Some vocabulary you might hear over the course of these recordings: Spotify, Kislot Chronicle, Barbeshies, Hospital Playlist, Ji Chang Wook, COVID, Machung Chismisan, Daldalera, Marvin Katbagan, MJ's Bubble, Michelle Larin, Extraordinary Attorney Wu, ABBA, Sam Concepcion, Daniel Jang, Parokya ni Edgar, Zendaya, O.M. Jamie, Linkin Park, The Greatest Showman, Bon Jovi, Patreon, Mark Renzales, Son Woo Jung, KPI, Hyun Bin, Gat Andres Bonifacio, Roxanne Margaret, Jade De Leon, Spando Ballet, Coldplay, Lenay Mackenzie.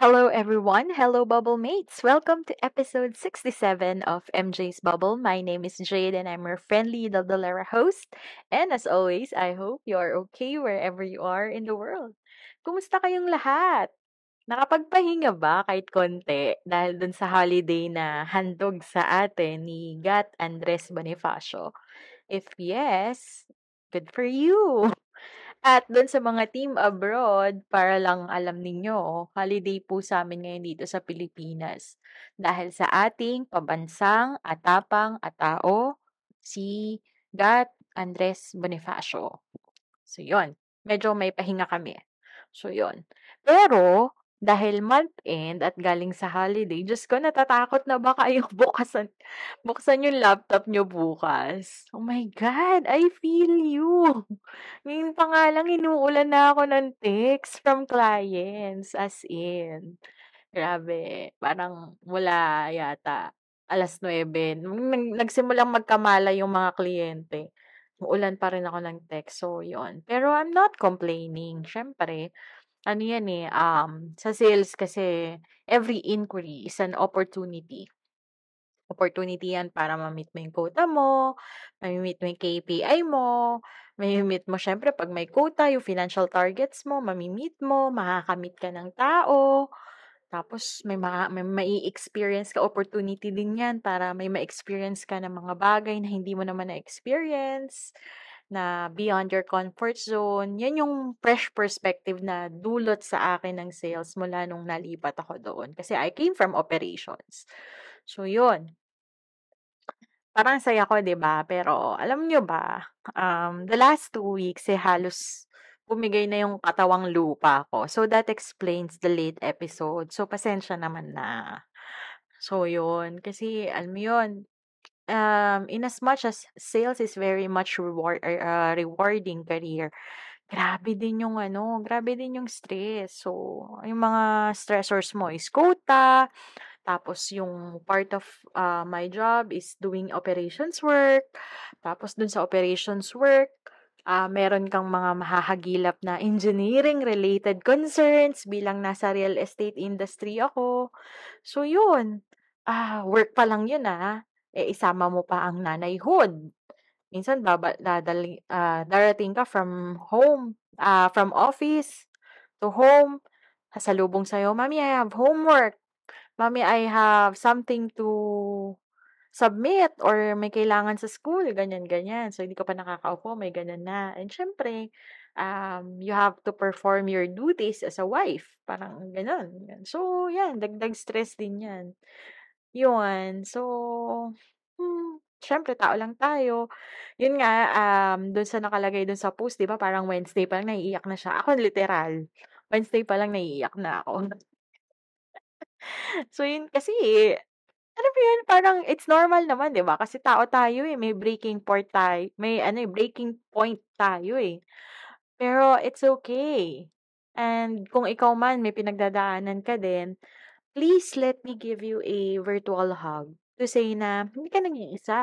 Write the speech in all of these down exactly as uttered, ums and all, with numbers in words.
Hello everyone! Hello Bubble Mates! Welcome to episode sixty-seven of M J's Bubble. My name is Jade and I'm your friendly Daldalera host. And as always, I hope you are okay wherever you are in the world. Kumusta kayong lahat? Nakapagpahinga ba kahit konti dahil dun sa holiday na handog sa atin ni Gat Andres Bonifacio? If yes, good for you! At doon sa mga team abroad, para lang alam ninyo, holiday po sa amin ngayon dito sa Pilipinas. Dahil sa ating pabansang atapang atao, si Gat Andres Bonifacio. So yon, medyo may pahinga kami. So yon. Pero dahil month-end at galing sa holiday, Diyos ko, natatakot na ba kayo bukasan, buksan yung laptop nyo bukas? Oh my God, I feel you. Ngayon pa nga lang, inuulan na ako ng texts from clients, as in. Grabe, parang wala yata, alas nuwebe. Nagsimulang magkamala yung mga kliyente. Uulan pa rin ako ng text, so yon. Pero I'm not complaining, syempre. Ano yan eh, um, sa sales kasi every inquiry is an opportunity. Opportunity yan para ma-meet mo yung quota mo, ma-meet mo yung K P I mo, ma-meet mo syempre pag may quota, yung financial targets mo, ma-meet mo, makakamit ka ng tao, tapos may, ma- may ma-experience ka, opportunity din yan para may ma-experience ka ng mga bagay na hindi mo naman na-experience, na beyond your comfort zone. Yan yung fresh perspective na dulot sa akin ng sales mula nung nalipat ako doon. Kasi I came from operations. So, yun. Parang saya ko, diba? Pero, alam nyo ba, um, the last two weeks, eh, halos bumigay na yung katawang lupa ko. So, that explains the late episode. So, pasensya naman na. So, yun. Kasi, alam mo yun, Um, in as much as sales is very much reward uh, rewarding career, grabe din yung ano, grabe din yung stress. So, yung mga stressors mo is quota, tapos yung part of uh, my job is doing operations work, tapos dun sa operations work, uh, meron kang mga mahahagilap na engineering-related concerns bilang nasa real estate industry ako. So, yun, uh, work pa lang yun ah. Eh, isama mo pa ang nanayhood. Minsan, baba, dadali, uh, darating ka from home, uh, from office to home. Sasalubong sa'yo, Mommy, I have homework. Mommy, I have something to submit or may kailangan sa school. Ganyan, ganyan. So, hindi ka pa nakakaupo, may ganyan na. And syempre, um, you have to perform your duties as a wife. Parang ganyan. So, yan. Dagdag stress din yan. Yun, so, hmm, syempre, tao lang tayo. Yun nga, um, dun sa nakalagay dun sa post, diba, parang Wednesday pa lang naiiyak na siya. Ako, literal, Wednesday pa lang naiiyak na ako. So, yun, kasi, ano ba yun, parang, it's normal naman, diba? Kasi tao tayo, eh, may breaking point tayo, may, ano, breaking point tayo, eh. Pero, it's okay. And, kung ikaw man, may pinagdadaanan ka din, please let me give you a virtual hug to say na hindi ka nag-iisa.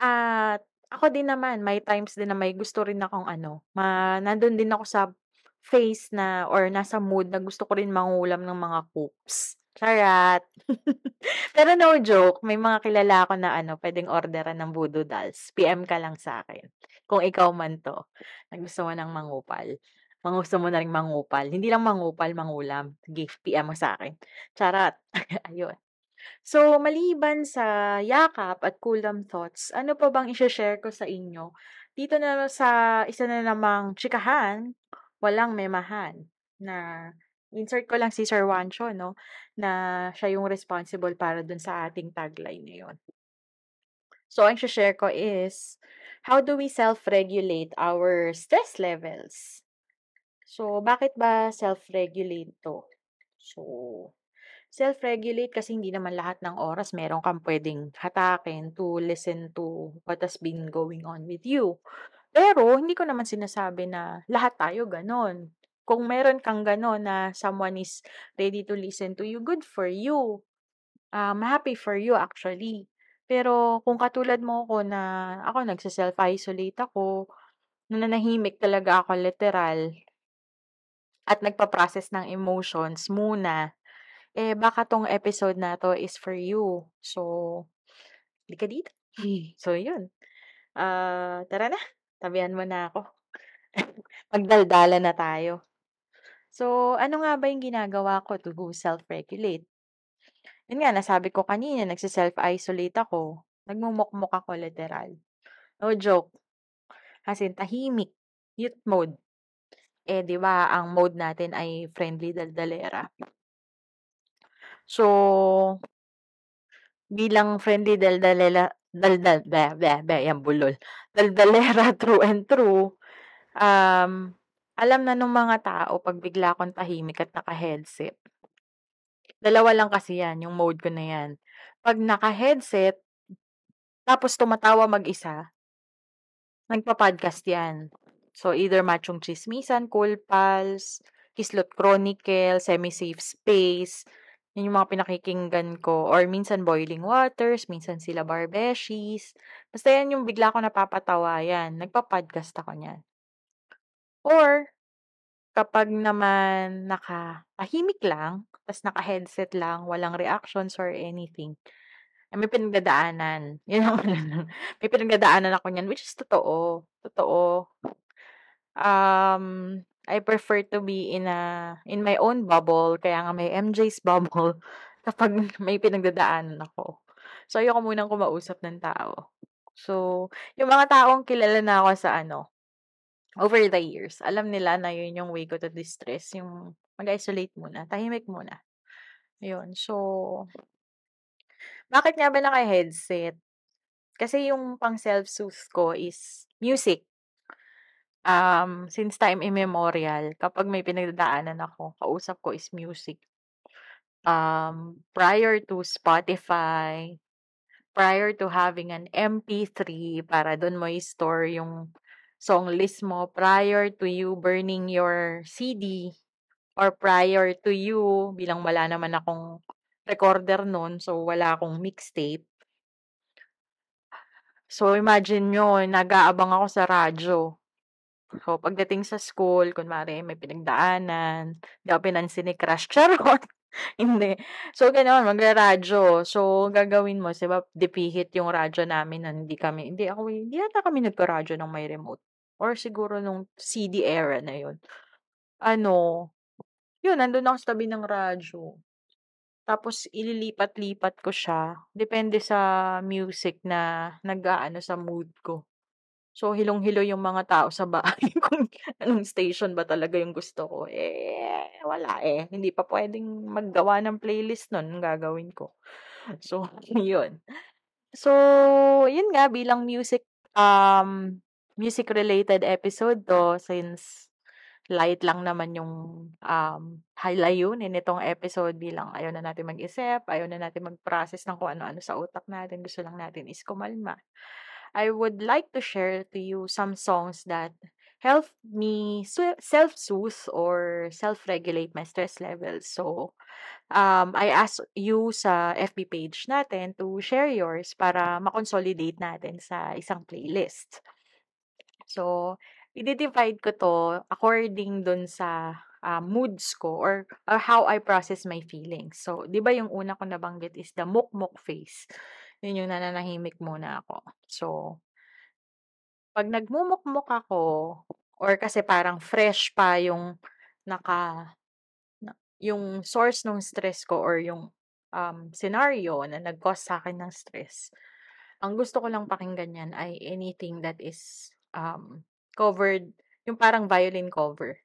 At ako din naman, may times din na may gusto rin akong ano, ma, nandun din ako sa face na or nasa mood na gusto ko rin mangulam ng mga coops. Charat! Pero no joke, may mga kilala ako na ano, pwedeng orderan ng voodoo dolls. P M ka lang sa akin. Kung ikaw man to, nagusto mo ng mangupal. Mangusto mo na rin mangupal. Hindi lang mangupal, mangulam. Gift P M mo sa akin. Charat. Ayun. So, maliban sa yakap at kulam thoughts, ano pa bang isha-share ko sa inyo? Dito na sa isa na namang chikahan, walang memahan. Na, insert ko lang si Sir Wancho, no? Na siya yung responsible para dun sa ating tagline na yun. So, ang isha-share ko is, how do we self-regulate our stress levels? So, bakit ba self-regulate to? So, self-regulate kasi hindi naman lahat ng oras meron kang pwedeng hatakin to listen to what has been going on with you. Pero hindi ko naman sinasabi na lahat tayo ganon. Kung meron kang ganon na someone is ready to listen to you, good for you. Um, happy for you actually. Pero kung katulad mo ko na ako nagsa-self-isolate ako, nananahimik talaga ako literal at nagpa-process ng emotions muna, eh baka tong episode na to is for you. So, di ka dito. So, yun. Uh, tara na, tabihan mo na ako. Magdaldala na tayo. So, ano nga ba yung ginagawa ko to self-regulate? Yun nga, nasabi ko kanina, nagsiself-isolate ako. Nagmumukmuk ako, literal. No joke. As in, tahimik. Mute mode. Eh, di ba, ang mode natin ay friendly daldalera. So, bilang friendly daldalera, daldal, blah, blah, blah, yan bulol. Daldalera, true and true. Um, alam na nung mga tao, pag bigla akong tahimik at naka-headset. Dalawa lang kasi yan, yung mode ko na yan. Pag naka-headset, tapos tumatawa mag-isa, nagpa-podcast yan. So, either Machung Chismisan, Cold Pals, Kislot Chronicle, Semi-Safe Space, yun yung mga pinakikinggan ko. Or minsan Boiling Waters, minsan sila Barbeshies. Basta yan yung bigla ko napapatawa yan. Nagpa-podcast ako niyan. Or, kapag naman nakatahimik lang, tapos naka-headset lang, walang reactions or anything, may pinagdadaanan. Yun ang may pinagdadaanan ako niyan, which is totoo. Totoo. Um... I prefer to be in a in my own bubble, kaya nga may M J's Bubble kapag may pinagdadaanan ako. So, ayoko munang kumausap ng tao. So, yung mga taong kilala na ako sa ano, over the years, alam nila na yun yung way ko to distress, yung mag-isolate muna, tahimik muna. Ayun, so, bakit nga ba naka-headset? Kasi yung pang self-soothe ko is music. Um, since time immemorial, kapag may pinagdadaanan ako, kausap ko is music. Um, prior to Spotify, prior to having an M P three para doon mo i-store yung song list mo, prior to you burning your C D, or prior to you, bilang wala naman akong recorder noon, so wala akong mixtape. So imagine nyo, nag-aabang ako sa radyo. So, pagdating sa school, kunwari, may pinagdaanan, hindi ako pinansin ni Crush Charot. Hindi. So, ganoon, magra-radyo. So, gagawin mo, diba, dipihit yung radyo namin na hindi kami, hindi ako, hindi ata kami nagpa-radyo ng may remote. Or siguro nung C D era na yun. Ano, yun, nandun ako sa tabi ng radyo. Tapos, ililipat-lipat ko siya. Depende sa music na nag-aano sa mood ko. So, hilong-hilo yung mga tao sa bahay kung anong station ba talaga yung gusto ko. Eh, wala eh. Hindi pa pwedeng maggawa ng playlist nun, gagawin ko. So, yun. So, yun nga, bilang music, um, music-related episode to, since light lang naman yung um, layunin itong episode bilang ayaw na natin mag-isip, ayaw na natin mag-process ng kung ano-ano sa utak natin, gusto lang natin is kumalma. I would like to share to you some songs that help me self-soothe or self-regulate my stress levels. So, um, I ask you sa F B page natin to share yours para makonsolidate natin sa isang playlist. So, i-divide ko to according dun sa uh, moods ko or, or how I process my feelings. So, di ba yung una ko nabanggit is the mukmuk phase. Yun yung nananahimik muna ako. So, pag nagmumukmuk ako, or kasi parang fresh pa yung naka, yung source ng stress ko or yung um, scenario na nag-cause sa akin ng stress, ang gusto ko lang pakinggan yan ay anything that is um, covered, yung parang violin cover.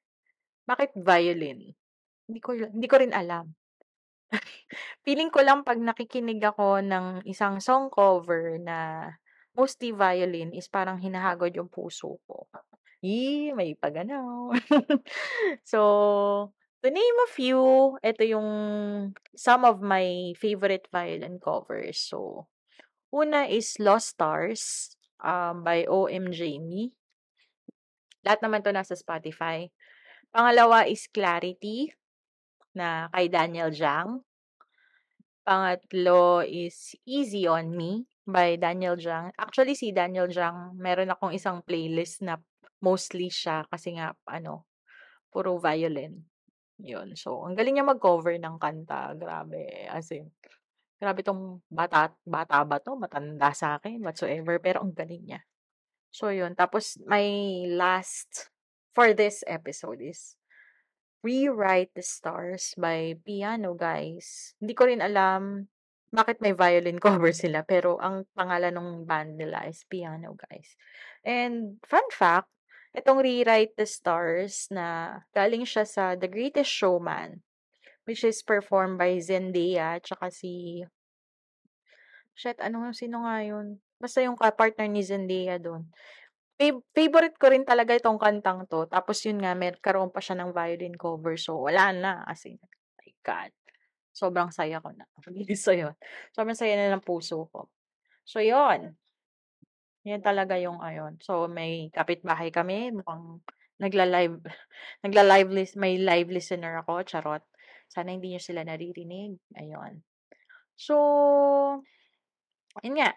Bakit violin? Hindi ko, hindi ko rin alam. Feeling ko lang pag nakikinig ako ng isang song cover na mostly violin is parang hinahagod yung puso ko. Yee, may pagano. So, To name a few, ito yung some of my favorite violin covers. So, una is Lost Stars um, by O M. Jamie. Lahat naman to nasa Spotify. Pangalawa is Clarity na kay Daniel Jang. Pangatlo is Easy on Me by Daniel Jang. Actually, si Daniel Jang, meron akong isang playlist na mostly siya kasi nga, ano, puro violin. Yun. So, ang galing niya mag-cover ng kanta. Grabe. As in, grabe tong bata, bata ba to? Matanda sa akin, whatsoever. Pero ang galing niya. So, yun. Tapos, my last for this episode is Rewrite the Stars by Piano Guys. Hindi ko rin alam bakit may violin cover sila. Pero, ang pangalan ng band nila is Piano Guys. And, fun fact, itong Rewrite the Stars na galing siya sa The Greatest Showman, which is performed by Zendaya tsaka si shit, ano, sino nga yun? Basta yung partner ni Zendaya doon. Fav- favorite ko rin talaga itong kantang to. Tapos yun nga, may karoon pa siya ng violin cover. So, wala na. As in, my God. Sobrang saya ko na. So, yun. Sobrang saya na ng puso ko. So, yun. Yan talaga yung ayon. So, may kapitbahay kami. Mukhang nagla-live, nagla-live list, may live listener ako, charot. Sana hindi nyo sila naririnig. Ayon. So, yun nga.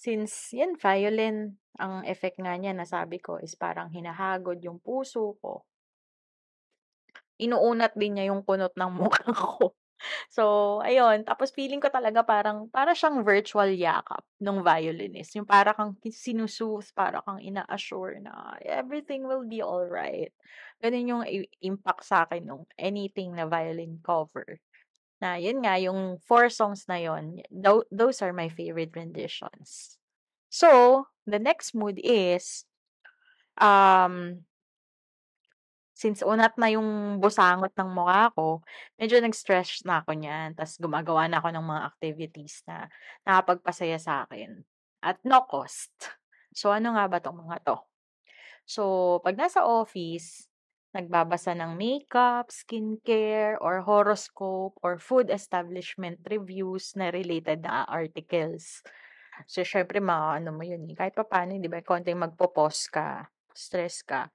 Since, yan, violin, ang effect nga niya, nasabi ko, is parang hinahagod yung puso ko. Inuunat din niya yung kunot ng mukha ko. So, ayun. Tapos, feeling ko talaga parang, para siyang virtual yakap ng violinist. Yung para kang sinusooth, para kang ina-assure na everything will be alright. Ganun yung impact sa akin nung anything na violin cover. Na, yun nga, yung four songs na yun, th- those are my favorite renditions. So, the next mood is, um, since unat na yung busangot ng mukha ko, medyo nag-stress na ako niyan. Tapos gumagawa na ako ng mga activities na nakapagpasaya sa akin. At no cost. So, ano nga ba itong mga to? So, pag nasa office, nagbabasa ng makeup, skincare, or horoscope, or food establishment reviews na related na articles. So, syempre, mga ano mo yun. Kahit pa paano, di ba? Konting magpo-pause ka, stress ka.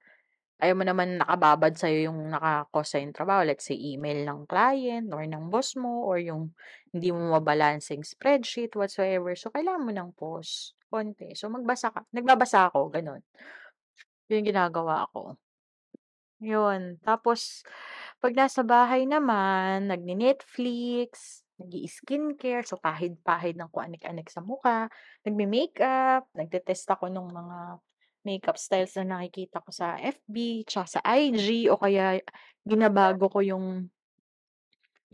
Ayaw mo naman nakababad sa'yo yung nakakos sa'yo yung trabaho. Let's say, email ng client or ng boss mo or yung hindi mo mabalancing spreadsheet, whatsoever. So, kailangan mo ng pause. Konti. So, magbasa ka. Nagbabasa ako. Ganon. Yun ginagawa ako. Yun. Tapos, pag nasa bahay naman, nagni-Netflix, nag-i-skincare. So, pahid-pahid ng kuanik-anik sa mukha. Nagmi-makeup. Nagtetest ako ng mga makeup styles na nakikita ko sa F B, tsaka sa I G, o kaya ginabago ko yung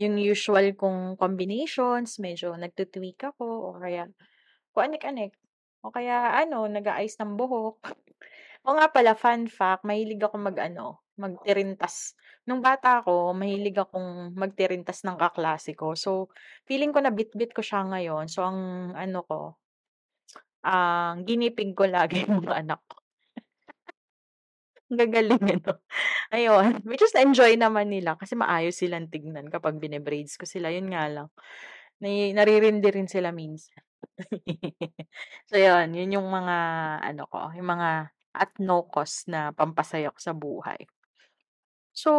yung usual kong combinations, medyo nagtutweak ako, o kaya kuanik-anik, o kaya ano, nag-a-ice ng buhok. O nga pala, fun fact, mahilig ako mag ano, magtirintas. Nung bata ako, mahilig akong magtirintas ng kaklasiko. So, feeling ko na bit-bit ko siya ngayon. So, ang ano ko, ang uh, ginipig ko lagi ng anak ko. Gagaling ito. Ayun. We just enjoy naman nila kasi maayos silang tignan kapag bine-braids ko sila. Yun nga lang. Naririndi rin sila minsan. So, yun. Yun yung mga, ano ko, yung mga at no cost na pampasaya ko sa buhay. So,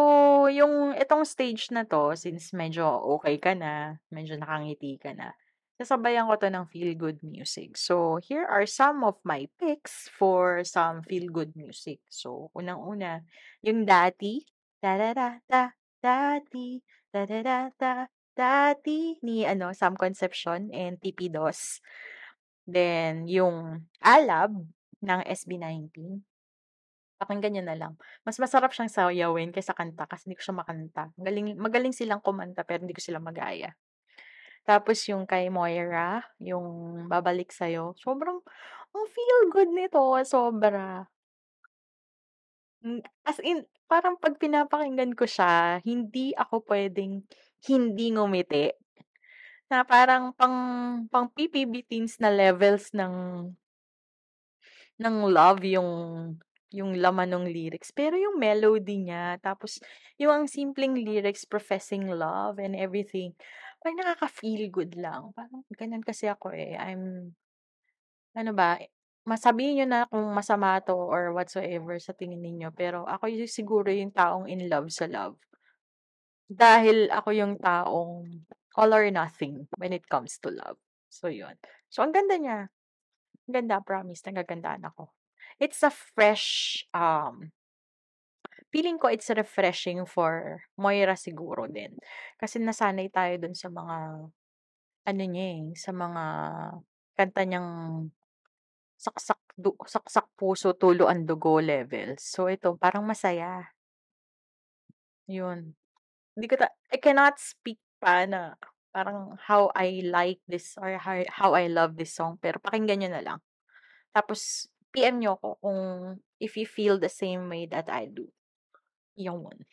yung itong stage na to, since medyo okay ka na, medyo nakangiti ka na, sasabayan ko to ng feel-good music. So, here are some of my picks for some feel-good music. So, unang-una, yung Dati, da-da-da-da, Dati, da-da-da-da, Dati, ni, ano, Sam Concepcion and T P dos. Then, yung Alab ng S B nineteen. Pakinggan nyo na lang. Mas masarap siyang sayawin kaysa kanta kasi hindi ko siya makanta. Magaling, magaling silang kumanta pero hindi ko sila magaya. Tapos yung kay Moira, yung Babalik Sa'yo. Sobrang, ang feel good nito. Sobra. As in, parang pag pinapakinggan ko siya, hindi ako pwedeng hindi ngumiti. Na parang pang, pang P P B teens na levels ng, ng love yung yung laman ng lyrics, pero yung melody niya, tapos yung ang simpleng lyrics, professing love and everything, parang nakaka-feel good lang. Parang ganyan kasi ako eh. I'm, ano ba, masabihin nyo na kung masama to or whatsoever sa tingin niyo, pero ako yung siguro yung taong in love sa love. Dahil ako yung taong all or nothing when it comes to love. So, yun. So, ang ganda niya. Ang ganda, promise. Nagagandaan ako. It's a fresh, um, feeling ko it's refreshing for Moira siguro din. Kasi nasanay tayo dun sa mga, ano niya eh, sa mga kanta niyang saksak, du, saksak puso, tuluan dugo levels. So, ito, parang masaya. Yun. Hindi ko ta- I cannot speak pa na parang how I like this or how, how I love this song, pero pakinggan nyo na lang. Tapos, P M nyo ko kung if you feel the same way that I do. Yung one.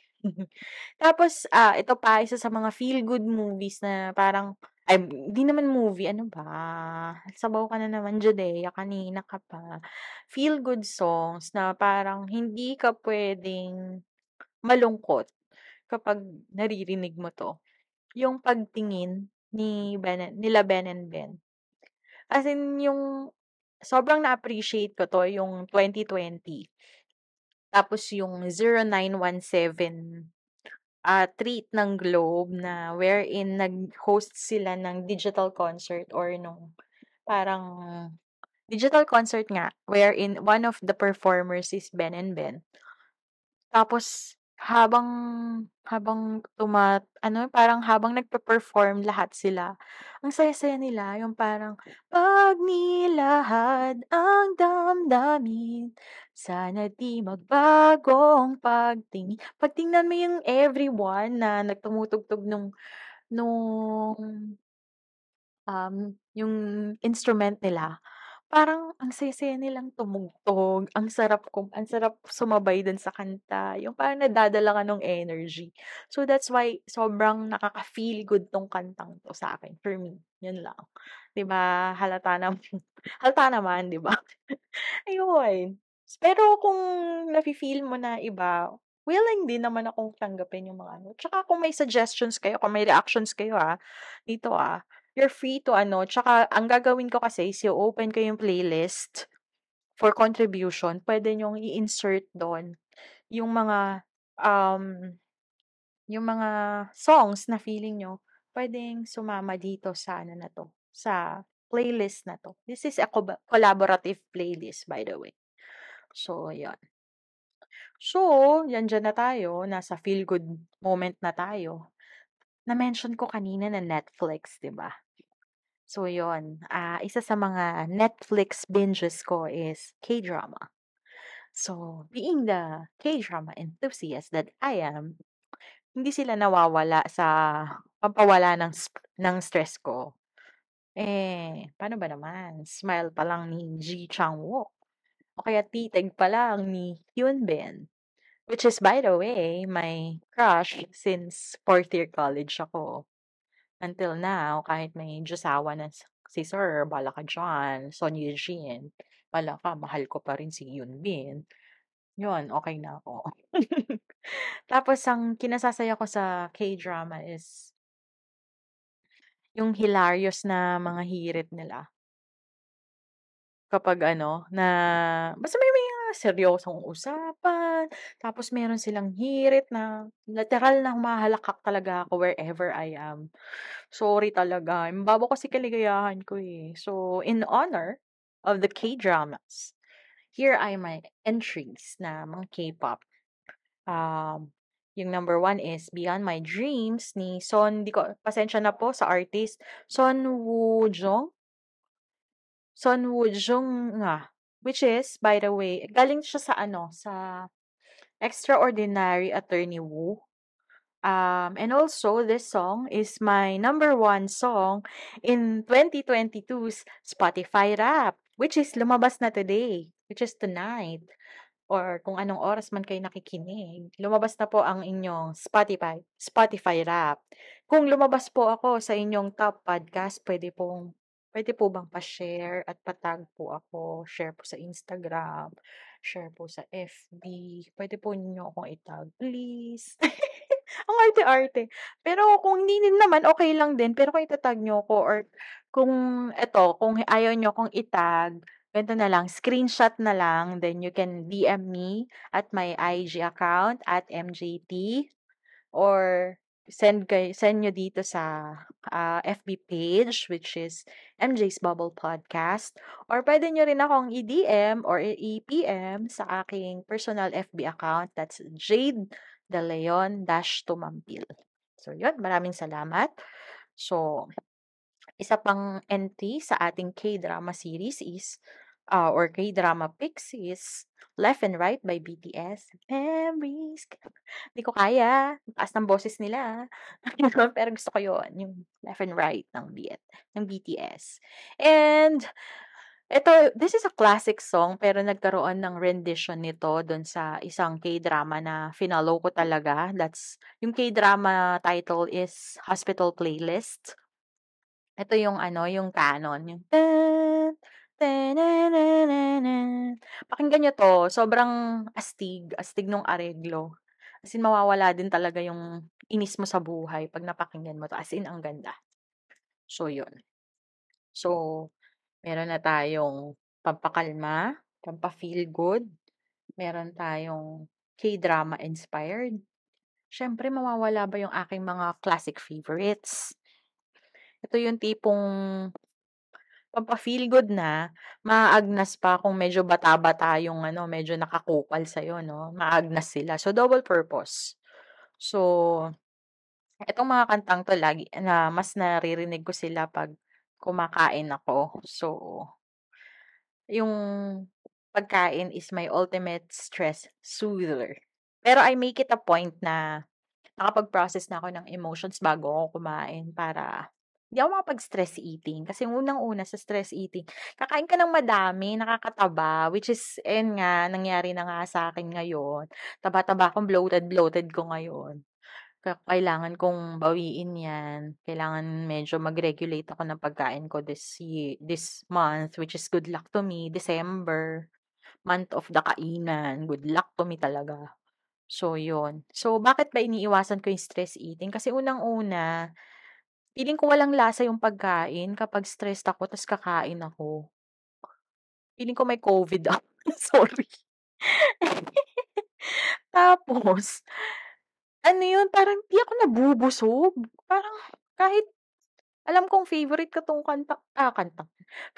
Tapos, ah, ito pa, isa sa mga feel-good movies na parang, ay, di naman movie, ano ba? Sabaw ka na naman, Judea, kanina ka pa. Feel-good songs na parang hindi ka pwedeng malungkot kapag naririnig mo to. Yung pagtingin ni Ben, nila Ben and Ben. As in, yung sobrang na-appreciate ko to, yung twenty twenty. Tapos yung zero nine one seven uh, treat ng Globe na wherein nag-host sila ng digital concert or nung parang digital concert nga wherein one of the performers is Ben and Ben. Tapos habang habang tumat ano parang habang nagpe-perform lahat sila, ang saya-saya nila, yung parang pag nilahad ang damdamin, sana di magbagong pagtingin. Pagtingnan mo yung everyone na nagtumutugtog nung nung um yung instrument nila, parang ang saya-saya nilang tumugtog, ang sarap kung ang sarap sumabay dun sa kanta, yung parang nadadala ka ng energy. So that's why sobrang nakaka-feel good tong kantang to sa akin, for me. Yun lang. 'Di ba? Halata naman. Halata naman, 'di ba? Ayun. Pero kung nafi-feel mo na iba, willing din naman akong tanggapin yung mga ano. Tsaka kung may suggestions kayo, kung may reactions kayo ha, dito ah, you're free to ano. Tsaka, ang gagawin ko kasi is i-open ko yung playlist for contribution. Pwede nyong i-insert doon yung mga, um, yung mga songs na feeling nyo, pwedeng sumama dito sa ano na to, sa playlist na to. This is a co- collaborative playlist, by the way. So, yan. So, yan dyan na tayo. Nasa feel-good moment na tayo. Na-mention ko kanina na Netflix, 'di ba? So 'yon, ah uh, isa sa mga Netflix binges ko is K-drama. So, being the K-drama enthusiast that I am, hindi sila nawawala sa pampawala ng sp- ng stress ko. Eh, paano ba naman? Smile pa lang ni Ji Chang Wook. O kaya titig pa lang ni Hyun Bin. Which is, by the way, my crush since fourth year college ako. Until now, kahit may Diyosawa na si Sir, bala ka dyan, Son Woo Jung, bala ka, mahal ko pa rin si Hyun Bin. Yun, okay na ako. Tapos, ang kinasasaya ko sa K-drama is yung hilarious na mga hirit nila. Kapag ano, na, basta may may seryosong usapan, tapos meron silang hirit na literal na humahalakak talaga ako wherever I am. Sorry talaga, imbabo kasi kaligayahan ko eh. So, in honor of the K-dramas, here are my entries na mga K-pop. Um, yung number one is Beyond My Dreams ni Son, di ko, pasensya na po sa artist, Son Woo Jung. Son Woo Jung nga. Which is, by the way, galing siya sa ano, sa Extraordinary Attorney Wu. Um, and also, this song is my number one song in twenty twenty-two's Spotify Rap, which is lumabas na today, which is tonight, or kung anong oras man kayo nakikinig. Lumabas na po ang inyong Spotify, Spotify Rap. Kung lumabas po ako sa inyong top podcast, pwede pong Pwede po bang pa-share at patag po ako, share po sa Instagram, share po sa F B. Pwede po niyo akong itag, please. Ang arte-arte. Pero kung hindi naman, okay lang din. Pero kung itatag nyo ko, or kung eto, kung ayaw nyo kong itag, ganito na lang, screenshot na lang, then you can D M me at my I G account, at M J T, or send, kayo, send nyo dito sa uh, F B page, which is M J's Bubble Podcast, or pwede nyo rin akong i-D M or i-P M sa aking personal F B account, that's Jade De Leon dash Tumampil. So, yun. Maraming salamat. So, isa pang entry sa ating K-drama series is, uh, or K-drama picks is, Left and Right by B T S. Memories. Hindi ko kaya. Taas ng boses nila. Pero gusto ko yun. Yung Left and Right ng, ng B T S. And, ito, this is a classic song pero nagkaroon ng rendition nito doon sa isang K-drama na finalo ko talaga. That's, yung K-drama title is Hospital Playlist. Ito yung ano, yung canon. Yung tan, tan, nan, nan, nan. Pakinggan nyo to, sobrang astig, astig nung areglo. As in, mawawala din talaga yung inis mo sa buhay pag napakinggan mo to. As in, ang ganda. So, yun. So, meron na tayong pampakalma, pampa-feel good. Meron tayong K-drama inspired. Siyempre, mawawala ba yung aking mga classic favorites? Ito yung tipong pampa-feel good na, maagnas pa kung medyo bata-bata yung ano, medyo nakakupal sa'yo, no? Maagnas sila. So, double purpose. So, itong mga kantang to, lagi, na mas naririnig ko sila pag kumakain ako. So, yung pagkain is my ultimate stress soother. Pero I make it a point na nakapag-process na ako ng emotions bago ako kumain para hindi ako makapag-stress eating. Kasi unang-una sa stress eating, kakain ka ng madami, nakakataba, which is, ayun nga, nangyari na nga sa akin ngayon. Taba-taba akong bloated-bloated ko ngayon. Kailangan kong bawiin yan. Kailangan medyo mag-regulate ako ng pagkain ko this year, this month, which is good luck to me. December, month of the kainan. Good luck to me talaga. So, yun. So, bakit ba iniiwasan ko yung stress eating? Kasi unang-una, feeling ko walang lasa yung pagkain kapag stressed ako, tapos kakain ako. Feeling ko may COVID ako. Sorry. Tapos, ano yun, parang di ako nabubusog. Parang kahit, alam kong favorite ka tong kanta, ah, kanta.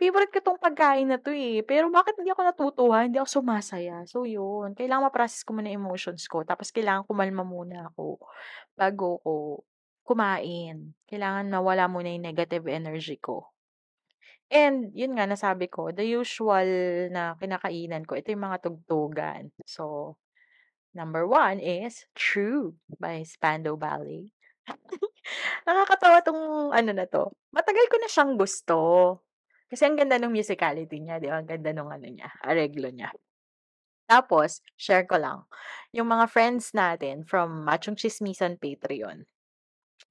Favorite ka tong pagkain na to eh. Pero bakit hindi ako natutuwa, hindi ako sumasaya. So yun, kailangan ma-process ko muna emotions ko. Tapos kailangan kumalma muna ako bago ko kumain. Kailangan mawala muna yung negative energy ko. And yun nga, nasabi ko, the usual na kinakainan ko, ito yung mga tugtugan. So, number one is True by Spando Ballet. Nakakatawa tong ano na to. Matagal ko na siyang gusto. Kasi ang ganda ng musicality niya, di ba? Ang ganda ng ano niya, areglo niya. Tapos, share ko lang. Yung mga friends natin from Machung Chismisan Patreon.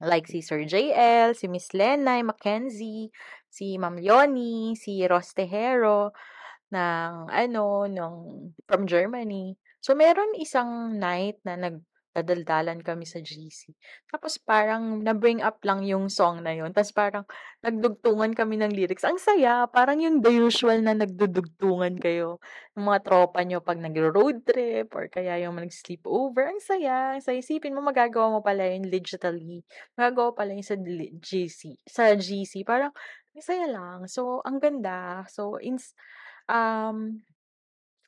Like si Sir J L, si Miss Lenay Mackenzie, si Ma'am Leonie, si Ros Tejero, ng ano, ng, from Germany. So, meron isang night na nagdadaldalan kami sa G C. Tapos, parang na-bring up lang yung song na yun. Tapos, parang nagdugtungan kami ng lyrics. Ang saya! Parang yung the usual na nagdudugtungan kayo ng mga tropa nyo pag nag-road trip or kaya yung nag-sleep over. Ang saya! Sa isipin mo, magagawa mo pala yun digitally. Magagawa pala yun sa G C. Sa G C. Parang, ang saya lang. So, ang ganda. So, ins um...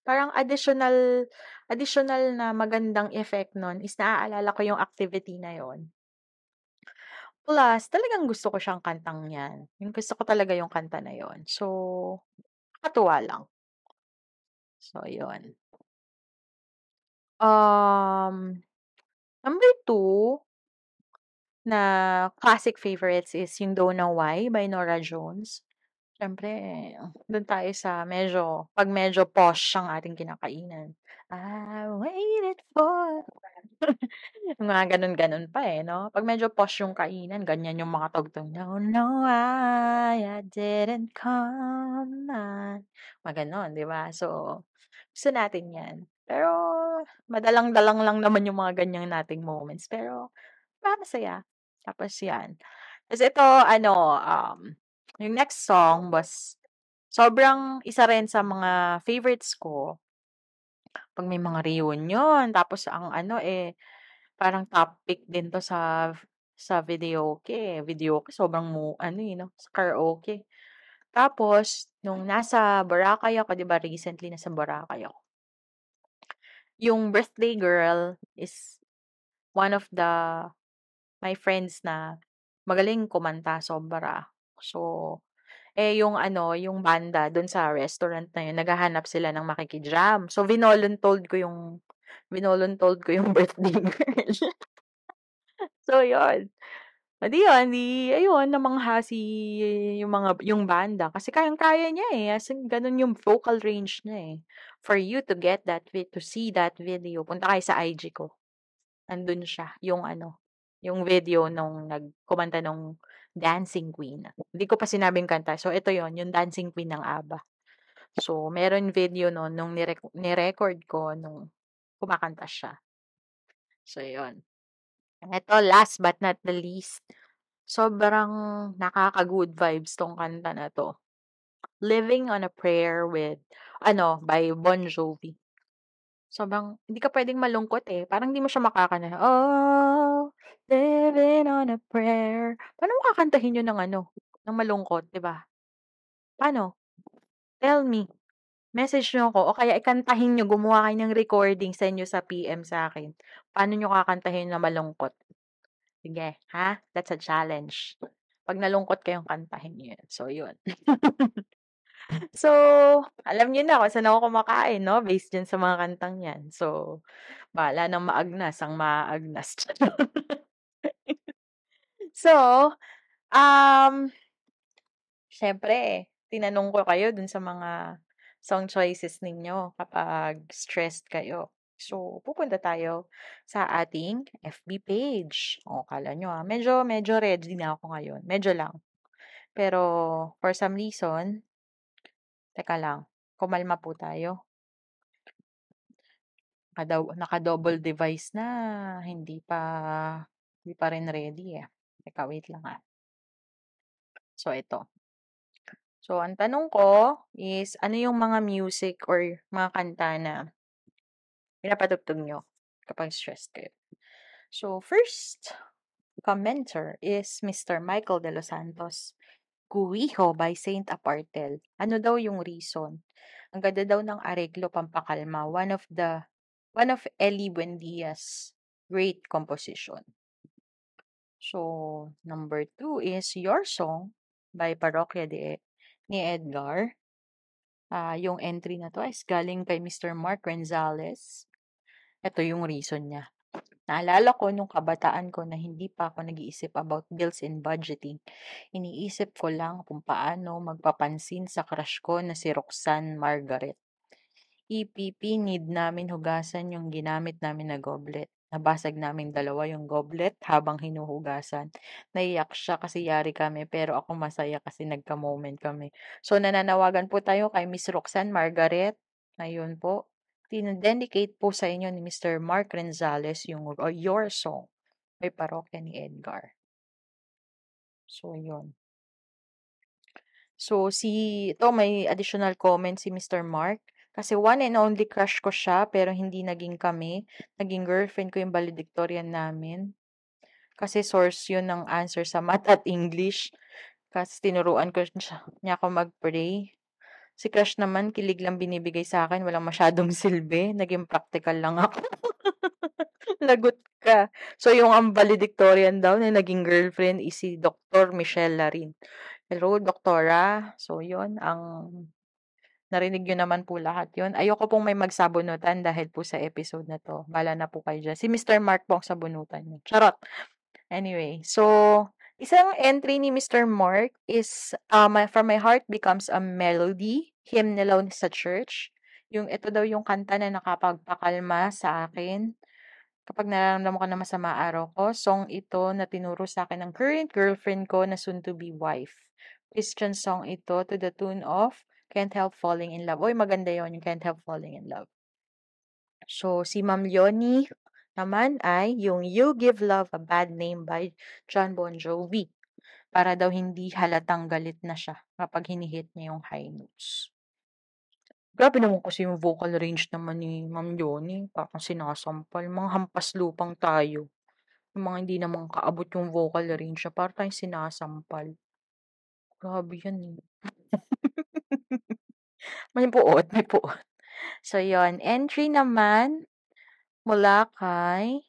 parang additional additional na magandang effect nun is naaalala ko yung activity na yon. Plus, talagang gusto ko siyang kantang yan. Yung gusto ko talaga yung kanta na yon. So, katuwa lang. So, yon. Um, number two na classic favorites is yung Don't Know Why by Nora Jones. Siyempre, doon tayo sa medyo, pag medyo posh ang ating kinakainan. I waited for... mga ganun-ganun pa eh, no? Pag medyo posh yung kainan, ganyan yung mga tugtog. No, no, I, I didn't come on. Maganon, di ba? So, Gusto natin yan. Pero, madalang-dalang lang naman yung mga ganyang nating moments. Pero, masaya. Tapos yan. Tapos ito, ano, um, yung next song was, sobrang isa rin sa mga favorites ko. Pag may mga reunion, tapos ang ano eh, parang topic din to sa, sa videoke. Videoke, sobrang mo, ano yun, know, sa karaoke. Tapos, nung nasa Boracay ako, diba recently nasa Boracay ako, yung birthday girl is one of the, my friends na magaling kumanta, sobra. So, eh yung ano, yung banda dun sa restaurant na yun, naghahanap sila ng makikijam. So, vinoluntold ko yung, vinoluntold ko yung birthday girl. So, yun. Hindi yun, di, ayun, namangha si yung mga, yung banda. Kasi kayang-kaya niya eh. As in, ganun yung vocal range niya eh. For you to get that, to see that video, punta kayo sa I G ko. Andun siya, yung ano, yung video nung nagkumanta nung Dancing Queen. Hindi ko pa sinabing kanta. So, ito yon yung Dancing Queen ng ABBA. So, meron video nun, nung nirec- nirecord ko, nung kumakanta siya. So, yon. Ito, last but not the least, sobrang nakaka-good vibes tong kanta na to. Living on a Prayer with, ano, by Bon Jovi. Sobrang, hindi ka pwedeng malungkot eh. Parang hindi mo siya makakanta. Oh, living on a prayer. Paano makakantahin yun ng ano? Ng malungkot, diba? Paano? Tell me. Message nyo ko, o kaya ikantahin nyo, gumawa kayo ng recording, send nyo sa P M sa akin. Paano nyo kakantahin na malungkot? Sige, ha? That's a challenge. Pag nalungkot kayong kantahin nyo yun. So, yun. So, alam nyo na kung saan ako kumakain, no? Based dyan sa mga kantang yan. So, bahala ng maagnas, ang maagnas. So, um, syempre, tinanong ko kayo dun sa mga song choices ninyo kapag stressed kayo. So, pupunta tayo sa ating F B page. O, kala nyo ah. Medyo, medyo ready na ako ngayon. Medyo lang. Pero, for some reason, teka lang, kumalma po tayo. Naka-double device na, hindi pa, hindi pa rin ready eh. Teka, wait lang ah. So, ito. So, ang tanong ko is, ano yung mga music or mga kanta na pinapatugtog nyo kapag stressed kayo? So, first commenter is Mister Michael De Los Santos. Guiho by Saint Apartel. Ano daw yung reason? Ang ganda daw ng areglo pampakalma. One of the, one of Ellie Buendia's great composition. So, number two is Your Song by Parokya de ni Edgar. Uh, yung entry na to is galing kay Mister Mark Renzales. Ito yung reason niya. Naalala ko nung kabataan ko na hindi pa ako nag-iisip about bills and budgeting. Iniisip ko lang kung paano magpapansin sa crush ko na si Roxanne Margaret. E P P need namin hugasan yung ginamit namin na goblet. Nabasag namin dalawa yung goblet habang hinuhugasan. Naiyak siya kasi yari kami, pero ako masaya kasi nagka-moment kami. So, nananawagan po tayo kay Miss Roxanne Margaret. Ayun po. Tinadedicate po sa inyo ni Mister Mark Renzales yung or Your Song by Parokya ni Edgar. So, yun. So, si, ito may additional comment si Mister Mark. Kasi one and only crush ko siya, pero hindi naging kami. Naging girlfriend ko yung valedictorian namin. Kasi source yun ng answer sa math at English. Kasi tinuruan ko siya, niya ako mag-pray. Si crush naman, kilig lang binibigay sa akin. Walang masyadong silbi. Naging practical lang ako. Lagot ka. So, yung ang valedictorian daw na naging girlfriend is si Doctor Michelle Larin. Hello, doktora. So, yun ang... Narinig yun naman po lahat yun. Ayoko pong may magsabunutan dahil po sa episode na to. Bala na po kayo dyan. Si Mister Mark po ang sabunutan niya. Charot! Anyway, so, isang entry ni Mister Mark is uh, my, From My Heart Becomes a Melody, hymn nila sa church. Yung, ito daw yung kanta na nakapagpakalma sa akin. Kapag nararamdaman ko na masama araw ko, song ito na tinuro sa akin ng current girlfriend ko na soon to be wife. Christian song ito to the tune of Can't Help Falling in Love. Oy, maganda yon yung Can't Help Falling in Love. So, si Ma'am Leonie naman ay yung You Give Love a Bad Name by John Bon Jovi. Para daw hindi halatang galit na siya kapag hinihit niya yung high notes. Grabe naman kasi yung vocal range naman ni Ma'am Leonie. Parang sinasampal. Mga hampas lupang tayo. Yung mga hindi naman kaabot yung vocal range niya. Parang tayong sinasampal. Grabe yan eh. May puot, may puot. So, yon. Entry naman mula kay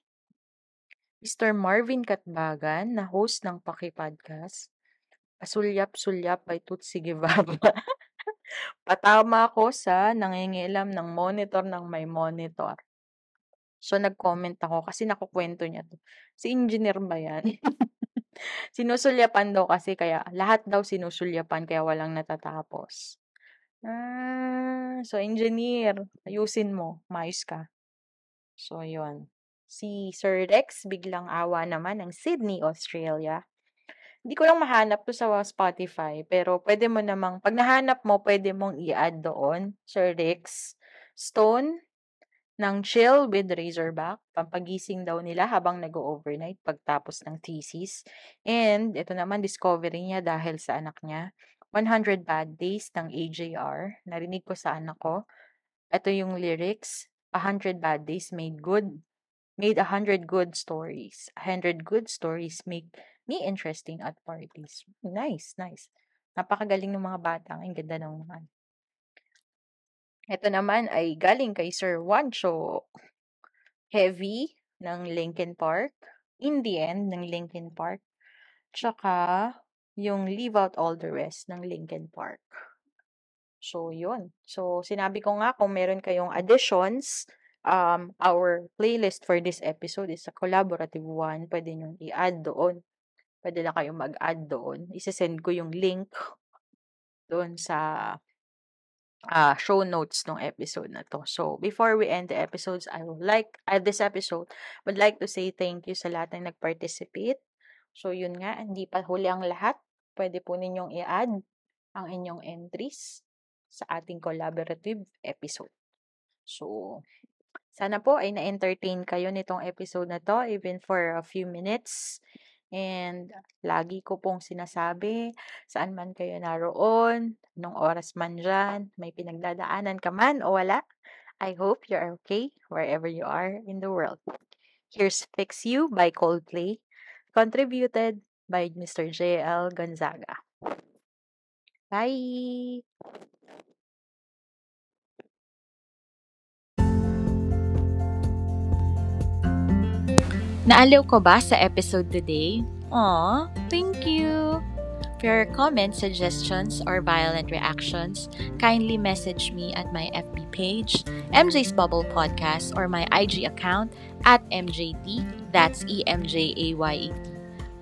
Mister Marvin Katbagan na host ng Paki-Podcast. Pasulyap-sulyap by Tutsi Givaba. Patama ko sa nangingilam ng monitor ng may monitor. So, nag-comment ako kasi nakukwento niya to. Si engineer ba yan? Sinusulyapan daw kasi kaya lahat daw sinusulyapan kaya walang natatapos. Ah, so, engineer, ayusin mo. Maayos ka. So, yun. Si Sir Rex, biglang awa naman ng Sydney, Australia. Hindi ko lang mahanap to sa Spotify, pero pwede mo namang, pag nahanap mo, pwede mong i-add doon, Sir Rex. Stone, ng Chill with Razorback, pampagising daw nila habang nag-overnight pagtapos ng thesis. And, ito naman, discovery niya dahil sa anak niya. one hundred Bad Days ng A J R. Narinig ko sa anak ko. Ito yung lyrics. one hundred bad days made good. Made one hundred good stories. one hundred good stories make me interesting at parties. Nice, nice. Napakagaling ng mga bata. Ang ganda ng naman. Ito naman ay galing kay Sir Wancho. Heavy ng Linkin Park. In the End ng Linkin Park. Tsaka yung Leave Out All the Rest ng Linkin Park. So, yun. So, sinabi ko nga kung meron kayong additions, um, our playlist for this episode is a collaborative one. Pwede nyo i-add doon. Pwede lang kayong mag-add doon. Isasend ko yung link doon sa uh, show notes ng episode na to. So, before we end the episodes, I would like, at uh, this episode, would like to say thank you sa lahat na nag-participate. So, yun nga. Hindi pa huli ang lahat. Pwede po ninyong i-add ang inyong entries sa ating collaborative episode. So, sana po ay na-entertain kayo nitong episode na to, even for a few minutes. And, lagi ko pong sinasabi, saan man kayo naroon, anong oras man dyan, may pinagdadaanan ka man o wala, I hope you're okay wherever you are in the world. Here's Fix You by Coldplay, contributed by Mister J L Gonzaga. Bye! Naaliw ko ba sa episode today? Aw, thank you! For your comments, suggestions, or violent reactions, kindly message me at my F B page, M J's Bubble Podcast, or my I G account at M J T, that's E M J A Y E T.